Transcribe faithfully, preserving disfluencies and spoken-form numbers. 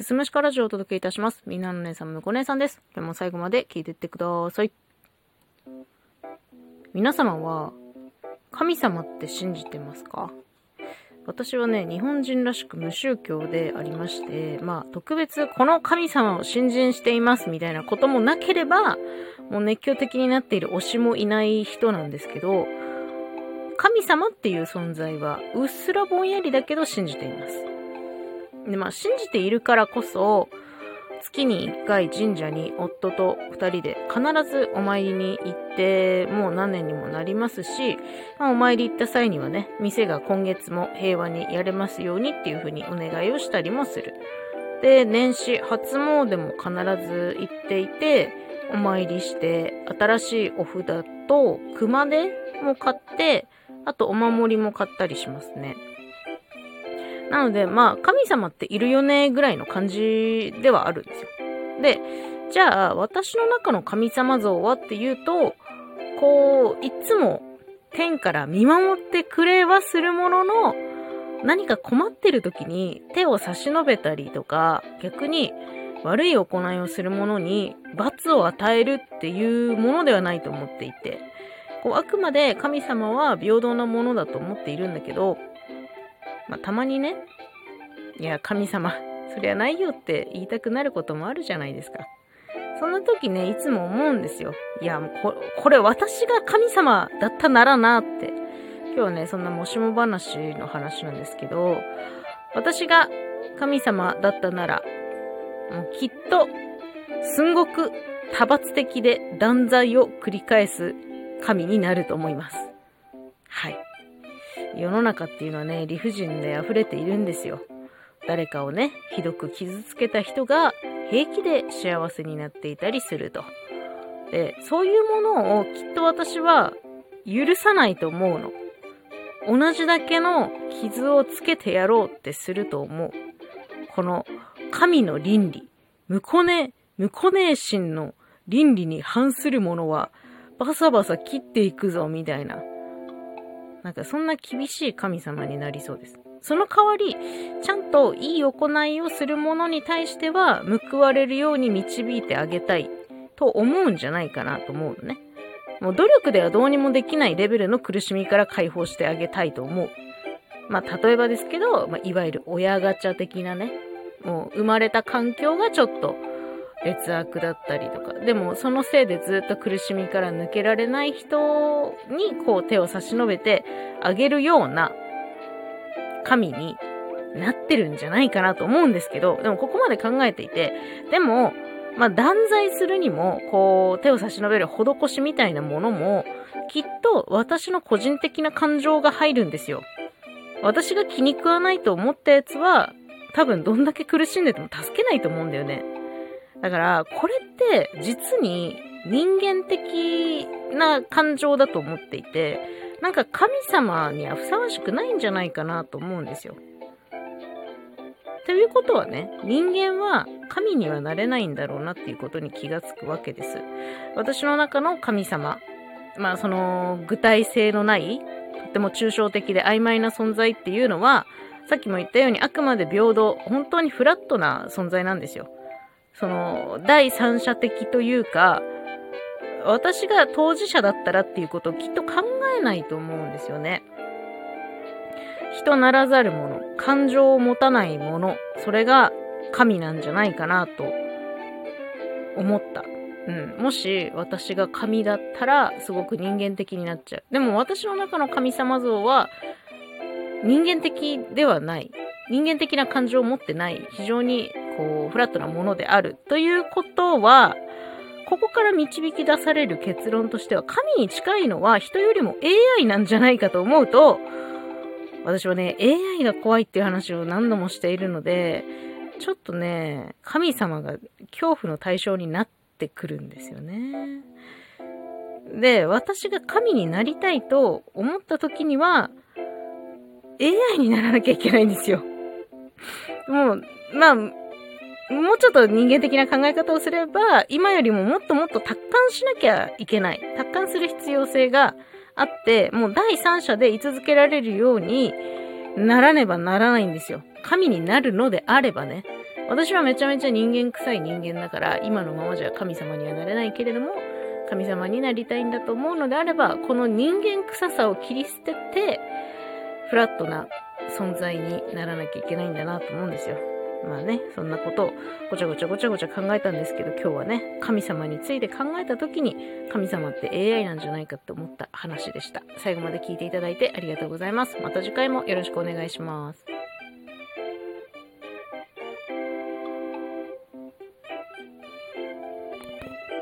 すすむしかラジオをお届けいたします。みんなの姉さんむこ姉さんです。今日も最後まで聞いていってください。皆様は神様って信じてますか？私はね、日本人らしく無宗教でありまして、まあ特別この神様を信心していますみたいなこともなければ、もう熱狂的になっている推しもいない人なんですけど、神様っていう存在はうっすらぼんやりだけど信じています。で、まあ信じているからこそ、月にいっかい神社に夫とふたりで必ずお参りに行ってもう何年にもなりますし、まあ、お参り行った際にはね、店が今月も平和にやれますようにっていう風にお願いをしたりもする。で、年始初詣も必ず行っていて、お参りして新しいお札と熊手も買って、あとお守りも買ったりしますね。なので、まあ、神様っているよねぐらいの感じではあるんですよ。で、じゃあ、私の中の神様像はっていうと、こう、いつも天から見守ってくれはするものの、何か困ってる時に手を差し伸べたりとか、逆に悪い行いをするものに罰を与えるっていうものではないと思っていて、こう、あくまで神様は平等なものだと思っているんだけど、まあ、たまにね、いや神様そりゃないよって言いたくなることもあるじゃないですか。そんな時ね、いつも思うんですよ。いやもう こ, これ私が神様だったならなって。今日はね、そんなもしも話の話なんですけど、私が神様だったならもうきっとすんごく多発的で断罪を繰り返す神になると思います。はい、世の中っていうのはね、理不尽で溢れているんですよ。誰かをね、ひどく傷つけた人が平気で幸せになっていたりすると。で、そういうものをきっと私は許さないと思うの。同じだけの傷をつけてやろうってすると思う。この神の倫理、むこね、むこね心の倫理に反するものはバサバサ切っていくぞみたいな。なんかそんな厳しい神様になりそうです。その代わり、ちゃんといい行いをする者に対しては報われるように導いてあげたいと思うんじゃないかなと思うのね。もう努力ではどうにもできないレベルの苦しみから解放してあげたいと思う。まあ例えばですけど、まあ、いわゆる親ガチャ的なね、もう生まれた環境がちょっと劣悪だったりとか、でもそのせいでずっと苦しみから抜けられない人にこう手を差し伸べてあげるような神になってるんじゃないかなと思うんですけど、でもここまで考えていて、でもまあ断罪するにもこう手を差し伸べる施しみたいなものもきっと私の個人的な感情が入るんですよ。私が気に食わないと思ったやつは多分どんだけ苦しんでても助けないと思うんだよね。だからこれって実に人間的な感情だと思っていて、なんか神様にはふさわしくないんじゃないかなと思うんですよ。ということはね、人間は神にはなれないんだろうなっていうことに気がつくわけです。私の中の神様、まあその具体性のないとても抽象的で曖昧な存在っていうのは、さっきも言ったようにあくまで平等、本当にフラットな存在なんですよ。その第三者的というか、私が当事者だったらっていうことをきっと考えないと思うんですよね。人ならざるもの、感情を持たないもの、それが神なんじゃないかなと思った。うん、もし私が神だったらすごく人間的になっちゃう。でも私の中の神様像は人間的ではない。人間的な感情を持ってない。非常にこうフラットなものであるということは、ここから導き出される結論としては、神に近いのは人よりも エーアイ なんじゃないかと思うと、私はね エーアイ が怖いっていう話を何度もしているので、ちょっとね神様が恐怖の対象になってくるんですよね。で、私が神になりたいと思った時には エーアイ にならなきゃいけないんですよ。もうまあもうちょっと人間的な考え方をすれば、今よりももっともっと達観しなきゃいけない。達観する必要性があって、もう第三者で居続けられるようにならねばならないんですよ。神になるのであればね。私はめちゃめちゃ人間臭い人間だから、今のままじゃ神様にはなれないけれども、神様になりたいんだと思うのであれば、この人間臭さを切り捨てて、フラットな存在にならなきゃいけないんだなと思うんですよ。まあね、そんなことをごちゃごちゃごちゃごちゃ考えたんですけど、今日はね、神様について考えた時に、神様って エーアイ なんじゃないかって思った話でした。最後まで聞いていただいてありがとうございます。また次回もよろしくお願いします。